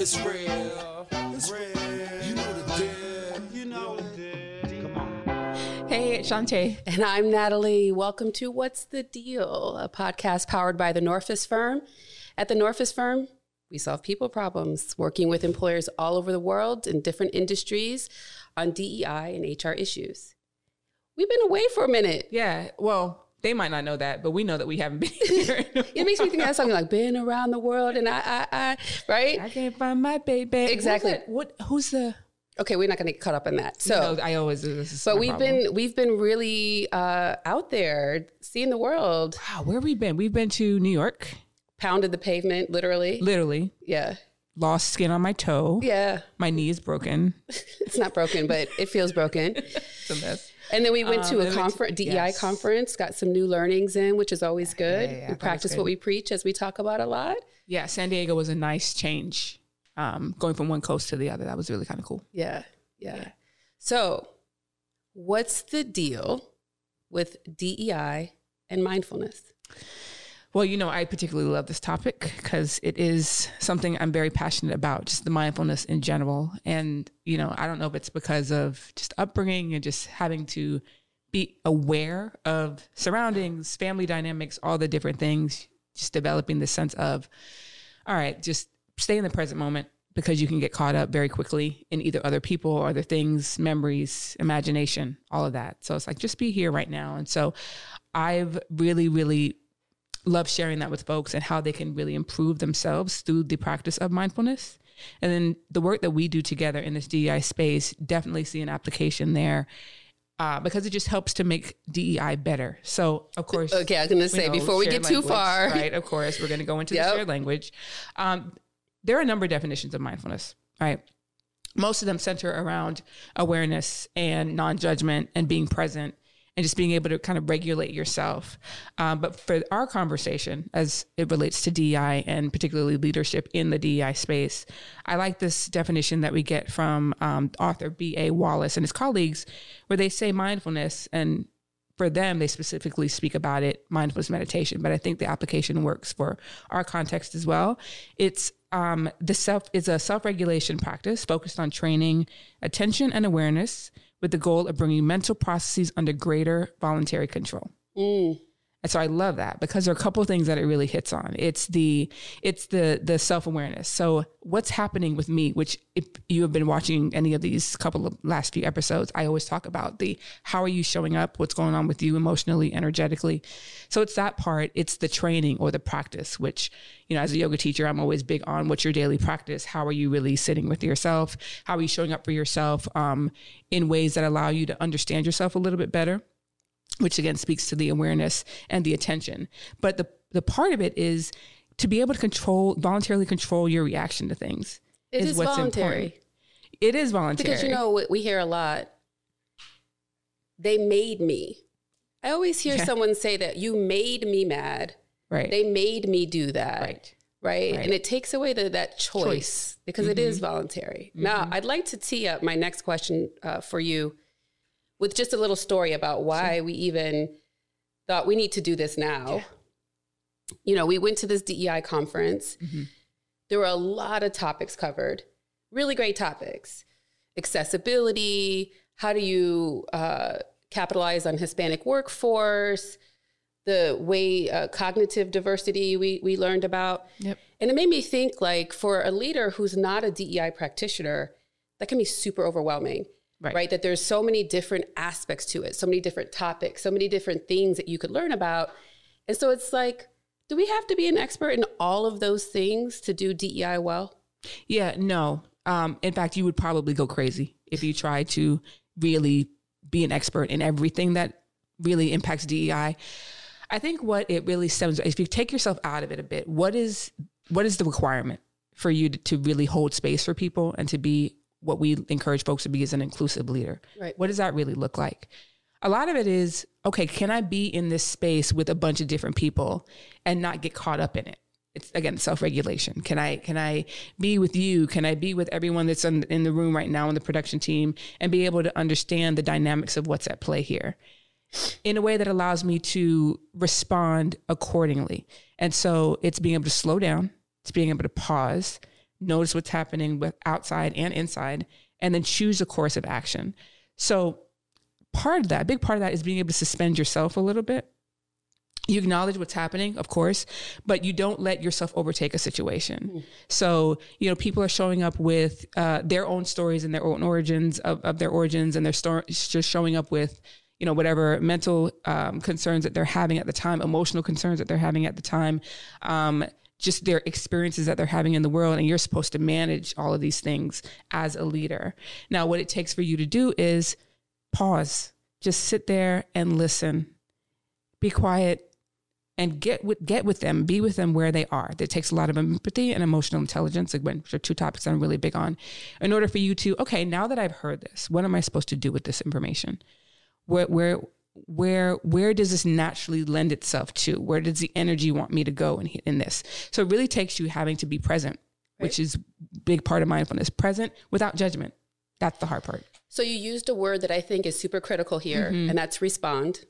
It's real. It's real. You know the deal. You know the deal. Come on. Hey, Shanté. And I'm Natalie. Welcome to What's the Deal, a podcast powered by The Norfus Firm. At The Norfus Firm, we solve people problems, working with employers all over the world in different industries on DEI and HR issues. We've been away for a minute. Yeah, well, they might not know that, but we know that we haven't been here. It makes me think that's something like, been around the world and I, right? I can't find my baby. Exactly. Who's the... Okay, we're not going to get caught up in that. So you know, I always do this. But we've been really out there seeing the world. Wow, where have we been? We've been to New York. Pounded the pavement, literally. Literally. Yeah. Lost skin on my toe. Yeah. My knee is broken. It's not broken, but it feels broken. It's a mess. And then we went to a conference, DEI conference, got some new learnings in, which is always good. Yeah, we practice what we preach, as we talk about a lot. Yeah, San Diego was a nice change, going from one coast to the other. That was really kind of cool. Yeah. So what's the deal with DEI and mindfulness? Well, you know, I particularly love this topic because it is something I'm very passionate about, just the mindfulness in general. And, you know, I don't know if it's because of just upbringing and just having to be aware of surroundings, family dynamics, all the different things, just developing this sense of, all right, just stay in the present moment because you can get caught up very quickly in either other people or other things, memories, imagination, all of that. So it's like, just be here right now. And so I've really, really love sharing that with folks and how they can really improve themselves through the practice of mindfulness. And then the work that we do together in this DEI space, definitely see an application there because it just helps to make DEI better. So of course, okay, I was going to say, before we get too far, right? Of course, we're going to go into the shared language. There are a number of definitions of mindfulness, right? Most of them center around awareness and non-judgment and being present, and just being able to kind of regulate yourself. But for our conversation, as it relates to DEI and particularly leadership in the DEI space, I like this definition that we get from author B. A. Wallace and his colleagues, where they say mindfulness, and for them, they specifically speak about it, mindfulness meditation. But I think the application works for our context as well. It's a self-regulation practice focused on training attention and awareness, with the goal of bringing mental processes under greater voluntary control. Mm. And so I love that because there are a couple of things that it really hits on. It's the self-awareness. So what's happening with me, which if you have been watching any of these couple of last few episodes, I always talk about the, how are you showing up? What's going on with you emotionally, energetically? So it's that part. It's the training or the practice, which, you know, as a yoga teacher, I'm always big on what's your daily practice. How are you really sitting with yourself? How are you showing up for yourself in ways that allow you to understand yourself a little bit better? Which again speaks to the awareness and the attention. But the part of it is to be able to voluntarily control your reaction to things. It is what's voluntary. Important. It is voluntary. Because you know what we hear a lot, they made me. I always hear someone say that, you made me mad. Right. They made me do that. Right. And it takes away that choice because it is voluntary. Mm-hmm. Now I'd like to tee up my next question for you, with just a little story about why we even thought we need to do this now. Yeah. You know, we went to this DEI conference. Mm-hmm. There were a lot of topics covered, really great topics. Accessibility, how do you capitalize on Hispanic workforce, the way cognitive diversity we learned about. Yep. And it made me think, like, for a leader who's not a DEI practitioner, that can be super overwhelming. Right. That there's so many different aspects to it, so many different topics, so many different things that you could learn about. And so it's like, do we have to be an expert in all of those things to do DEI well? Yeah, no. In fact, you would probably go crazy if you try to really be an expert in everything that really impacts DEI. I think what it really stems, if you take yourself out of it a bit, what is the requirement for you to really hold space for people and to be what we encourage folks to be is an inclusive leader. Right. What does that really look like? A lot of it is, okay, can I be in this space with a bunch of different people and not get caught up in it? It's again, self-regulation. Can I be with you? Can I be with everyone that's in the room right now in the production team and be able to understand the dynamics of what's at play here in a way that allows me to respond accordingly? And so it's being able to slow down. It's being able to pause. notice what's happening with outside and inside, and then choose a course of action. So part of that, a big part of that, is being able to suspend yourself a little bit. You acknowledge what's happening, of course, but you don't let yourself overtake a situation. Mm. So, you know, people are showing up with their own stories and their own origins of their origins, and they're just showing up with, you know, whatever mental concerns that they're having at the time, emotional concerns that they're having at the time, just their experiences that they're having in the world. And you're supposed to manage all of these things as a leader. Now, what it takes for you to do is pause, just sit there and listen, be quiet, and get with them, be with them where they are. That takes a lot of empathy and emotional intelligence, which are two topics I'm really big on, in order for you to, okay, now that I've heard this, what am I supposed to do with this information? Where does this naturally lend itself to? Where does the energy want me to go in this? So it really takes you having to be present, right, which is a big part of mindfulness. Present without judgment. That's the hard part. So you used a word that I think is super critical here, mm-hmm. and that's respond,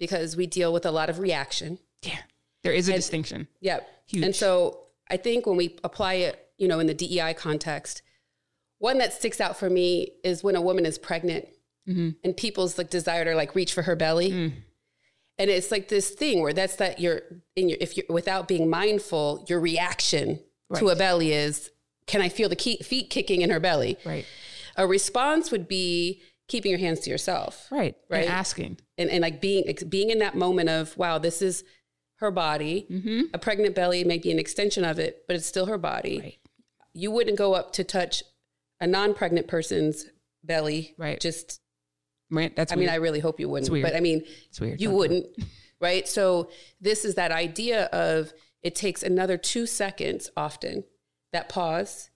because we deal with a lot of reaction. Yeah. There is a distinction. Yeah. Huge. And so I think when we apply it, you know, in the DEI context, one that sticks out for me is when a woman is pregnant. Mm-hmm. And people's like desire to like reach for her belly. Mm. And it's like this thing where if you're without being mindful, your reaction right. to a belly is, can I feel the feet kicking in her belly? Right. A response would be keeping your hands to yourself. Right. Right. And asking. And like being in that moment of, wow, this is her body. Mm-hmm. A pregnant belly may be an extension of it, but it's still her body. Right. You wouldn't go up to touch a non-pregnant person's belly. Right. Just, right. That's weird. I mean, I really hope you wouldn't, but I mean, it's weird. You wouldn't, right? So this is that idea of it takes another 2 seconds often, that pause,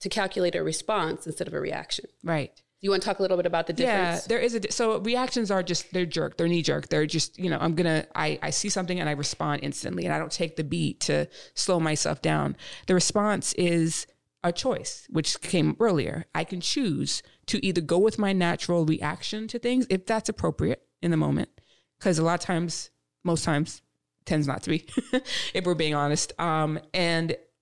to calculate a response instead of a reaction. Right. You want to talk a little bit about the difference? Yeah, there is so reactions are just, they're knee jerk. They're just, you know, I see something and I respond instantly, and I don't take the beat to slow myself down. The response is a choice, which came earlier. I can choose to either go with my natural reaction to things, if that's appropriate in the moment, because a lot of times, most times, tends not to be, if we're being honest.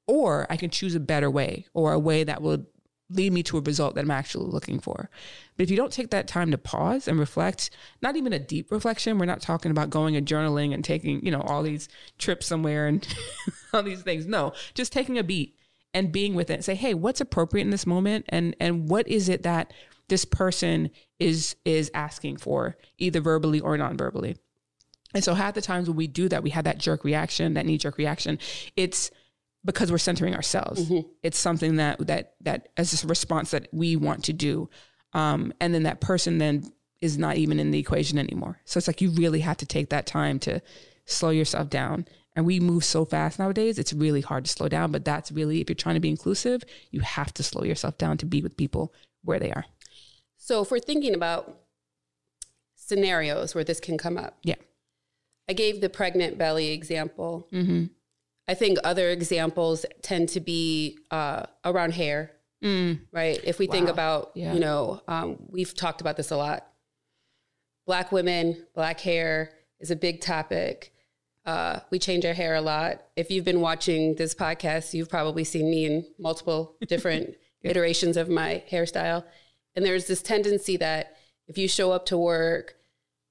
Or I can choose a better way, or a way that will lead me to a result that I'm actually looking for. But if you don't take that time to pause and reflect, not even a deep reflection, we're not talking about going and journaling and taking, you know, all these trips somewhere and all these things. No, just taking a beat and being with it. Say, hey, what's appropriate in this moment? And what is it that this person is asking for, either verbally or non-verbally? And so half the times when we do that, we have that jerk reaction, that knee-jerk reaction. It's because we're centering ourselves. Mm-hmm. It's something that is a response that we want to do. And then that person then is not even in the equation anymore. So it's like, you really have to take that time to slow yourself down. And we move so fast nowadays, it's really hard to slow down. But that's really, if you're trying to be inclusive, you have to slow yourself down to be with people where they are. So if we're thinking about scenarios where this can come up. Yeah. I gave the pregnant belly example. Mm-hmm. I think other examples tend to be around hair, right? If we think about, you know, we've talked about this a lot. Black women, black hair is a big topic. We change our hair a lot. If you've been watching this podcast, you've probably seen me in multiple different iterations of my hairstyle. And there's this tendency that if you show up to work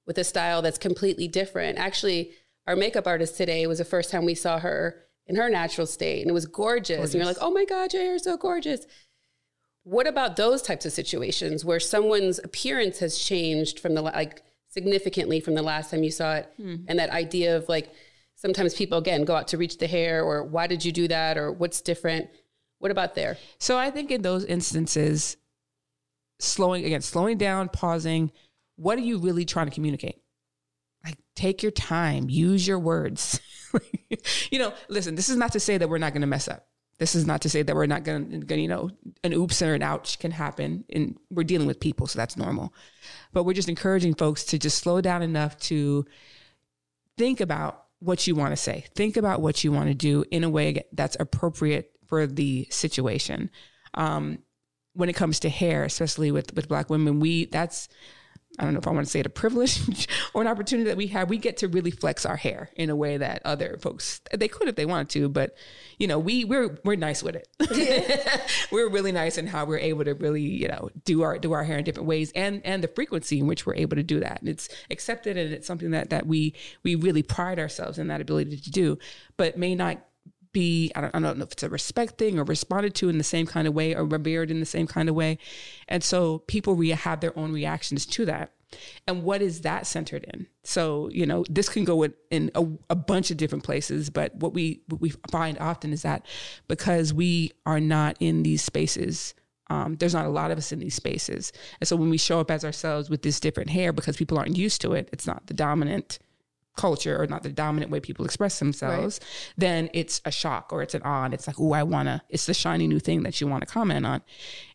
with a style that's completely different, actually our makeup artist today was the first time we saw her in her natural state, and it was gorgeous. And you're like, oh my God, your hair is so gorgeous. What about those types of situations where someone's appearance has changed from the, like, significantly from the last time you saw it? Mm-hmm. And that idea of, like, sometimes people, again, go out to reach the hair, or why did you do that, or what's different? What about there? So I think in those instances, slowing down, pausing, what are you really trying to communicate? Like, take your time, use your words. You know, listen, this is not to say that we're not going to mess up. This is not to say that we're not going to, you know, an oops or an ouch can happen, and we're dealing with people, so that's normal. But we're just encouraging folks to just slow down enough to think about what you want to say. Think about what you want to do in a way that's appropriate for the situation. When it comes to hair, especially with black women, that's I don't know if I want to say it a privilege or an opportunity that we have. We get to really flex our hair in a way that other folks, they could if they wanted to, but you know, we're nice with it. Yeah. We're really nice in how we're able to really, you know, do our hair in different ways and the frequency in which we're able to do that. And it's accepted and it's something that we really pride ourselves in that ability to do, but may not be, I don't know if it's a respect thing or responded to in the same kind of way or revered in the same kind of way. And so people have their own reactions to that. And what is that centered in? So, you know, this can go in a bunch of different places, but what we find often is that because we are not in these spaces, there's not a lot of us in these spaces. And so when we show up as ourselves with this different hair, because people aren't used to it, it's not the dominant culture or not the dominant way people express themselves, right, then it's a shock or it's an odd, it's like, it's the shiny new thing that you want to comment on.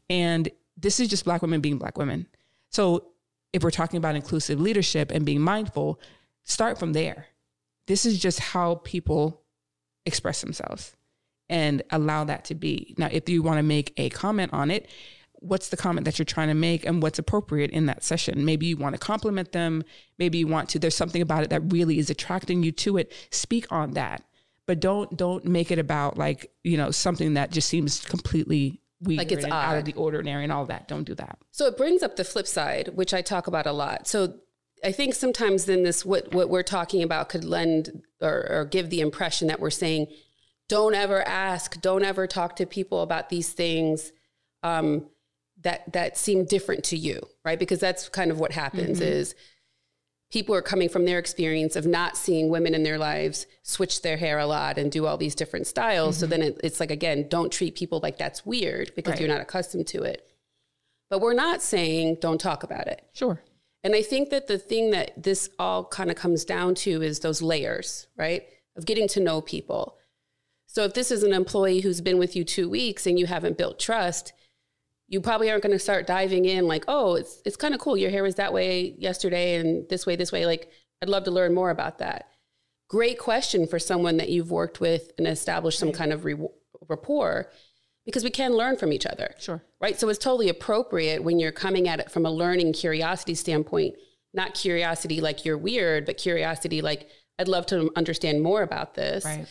And this is just Black women being Black women. So if we're talking about inclusive leadership and being mindful, start from there. This is just how people express themselves and allow that to be. Now, if you want to make a comment on it, what's the comment that you're trying to make and what's appropriate in that session? Maybe you want to compliment them. Maybe you want to, there's something about it that really is attracting you to it. Speak on that, but don't make it about like, you know, something that just seems completely weird, like it's out of the ordinary and all that. Don't do that. So it brings up the flip side, which I talk about a lot. So I think sometimes then this, what we're talking about could lend or give the impression that we're saying, don't ever ask, don't ever talk to people about these things. That seem different to you, right? Because that's kind of what happens, mm-hmm, is people are coming from their experience of not seeing women in their lives switch their hair a lot and do all these different styles. Mm-hmm. So then it's like, again, don't treat people like that's weird because You're not accustomed to it. But we're not saying don't talk about it. Sure. And I think that the thing that this all kind of comes down to is those layers, right, of getting to know people. So if this is an employee who's been with you 2 weeks and you haven't built trust, you probably aren't going to start diving in like, oh, it's kind of cool. Your hair was that way yesterday and this way. Like, I'd love to learn more about that. Great question for someone that you've worked with and established some kind of rapport, because we can learn from each other. Sure. Right. So it's totally appropriate when you're coming at it from a learning curiosity standpoint, not curiosity like you're weird, but curiosity like I'd love to understand more about this. Right.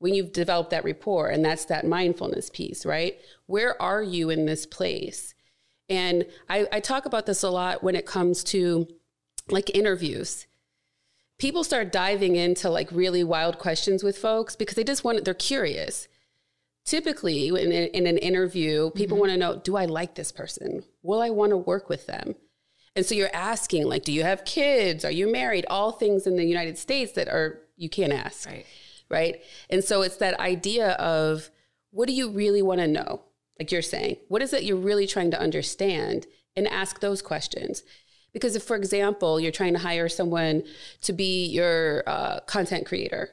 When you've developed that rapport, and that's that mindfulness piece, right? Where are you in this place? And I talk about this a lot when it comes to like interviews. People start diving into like really wild questions with folks because they just they're curious. Typically in an interview, people, mm-hmm, want to know, do I like this person? Will I want to work with them? And so you're asking like, do you have kids? Are you married? All things in the United States that you can't ask. Right. Right. And so it's that idea of what do you really want to know? Like you're saying, what is it you're really trying to understand, and ask those questions? Because if, for example, you're trying to hire someone to be your content creator,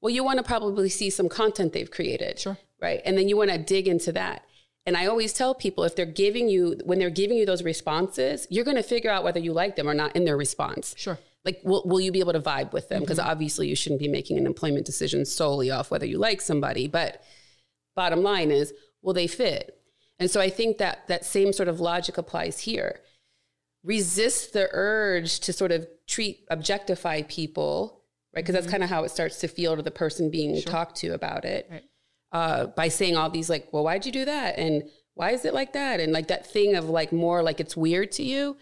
well, you want to probably see some content they've created. Sure. Right. And then you want to dig into that. And I always tell people when they're giving you those responses, you're going to figure out whether you like them or not in their response. Sure. Like, will you be able to vibe with them? Because, mm-hmm, obviously you shouldn't be making an employment decision solely off whether you like somebody. But bottom line is, will they fit? And so I think that same sort of logic applies here. Resist the urge to sort of objectify people, right? Because, mm-hmm, that's kind of how it starts to feel to the person being, sure, talked to about it, right, by saying all these like, well, why'd you do that? And why is it like that? And like that thing of like more like it's weird to you.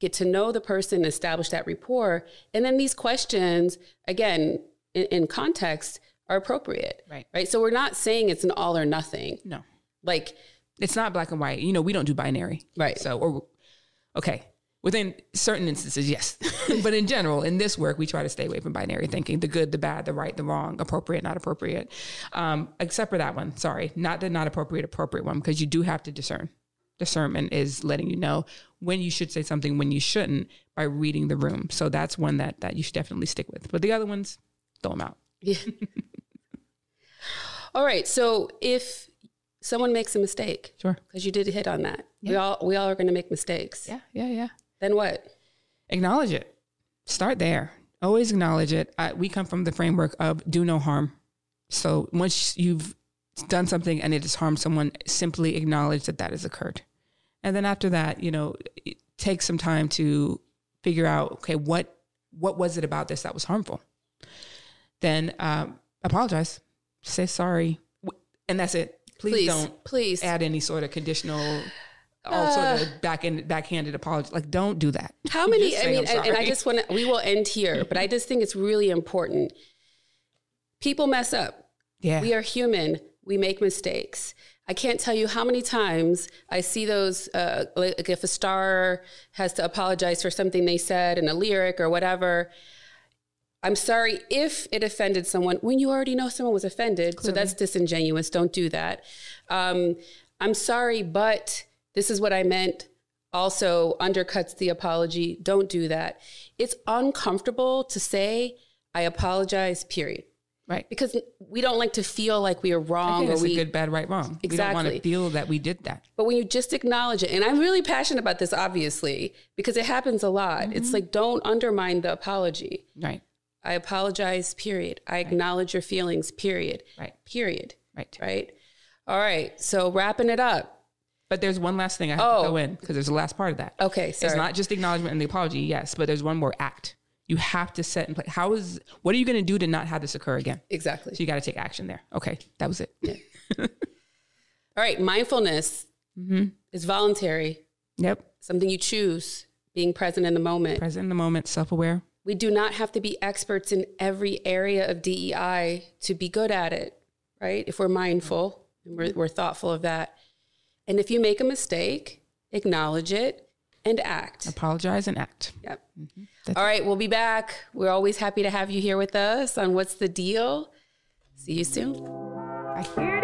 Get to know the person, establish that rapport. And then these questions, again, in context, are appropriate. Right. Right. So we're not saying it's an all or nothing. No. Like, it's not black and white. You know, we don't do binary. Right. So, okay. Within certain instances, yes. But in general, in this work, we try to stay away from binary thinking, the good, the bad, the right, the wrong, appropriate, not appropriate. Except for that one. Sorry. Not the not appropriate, appropriate one, because you do have to discern. Discernment is letting you know when you should say something, when you shouldn't, by reading the room. So that's one that you should definitely stick with. But the other ones, throw them out. Yeah. All right. So if someone makes a mistake, sure, because you did hit on that, yeah, we all are going to make mistakes. Yeah. Then what? Acknowledge it. Start there. Always acknowledge it. We come from the framework of do no harm. So once you've done something and it has harmed someone, simply acknowledge that has occurred. And then after that, you know, take some time to figure out, okay, what was it about this that was harmful? Then apologize, say sorry, and that's it. Please don't add any sort of conditional, backhanded apology. Like, don't do that. How many? I mean, and I just want to. We will end here, but I just think it's really important. People mess up. Yeah, we are human. We make mistakes. I can't tell you how many times I see those, like if a star has to apologize for something they said in a lyric or whatever. I'm sorry if it offended someone, when you already know someone was offended. Clearly. So that's disingenuous. Don't do that. I'm sorry, but this is what I meant. Also undercuts the apology. Don't do that. It's uncomfortable to say, I apologize, period. Right. Because we don't like to feel like we are wrong. It's a good, bad, right, wrong. Exactly. We don't want to feel that we did that. But when you just acknowledge it, and I'm really passionate about this, obviously, because it happens a lot. Mm-hmm. It's like, don't undermine the apology. Right. I apologize, period. I acknowledge your feelings, period. Right. Period. Right. Right. All right. So wrapping it up. But there's one last thing I have to go in, because there's the last part of that. Okay. Sorry. It's not just acknowledgement and the apology, yes, but there's one more act. You have to set in place. What are you going to do to not have this occur again? Exactly. So you got to take action there. Okay. That was it. Yeah. All right. Mindfulness is voluntary. Yep. Something you choose, being present in the moment. Present in the moment, self-aware. We do not have to be experts in every area of DEI to be good at it, right? If we're mindful and we're thoughtful of that. And if you make a mistake, acknowledge it. And act. Apologize and act. Yep. Mm-hmm. All right. We'll be back. We're always happy to have you here with us on What's the Deal. See you soon. Bye.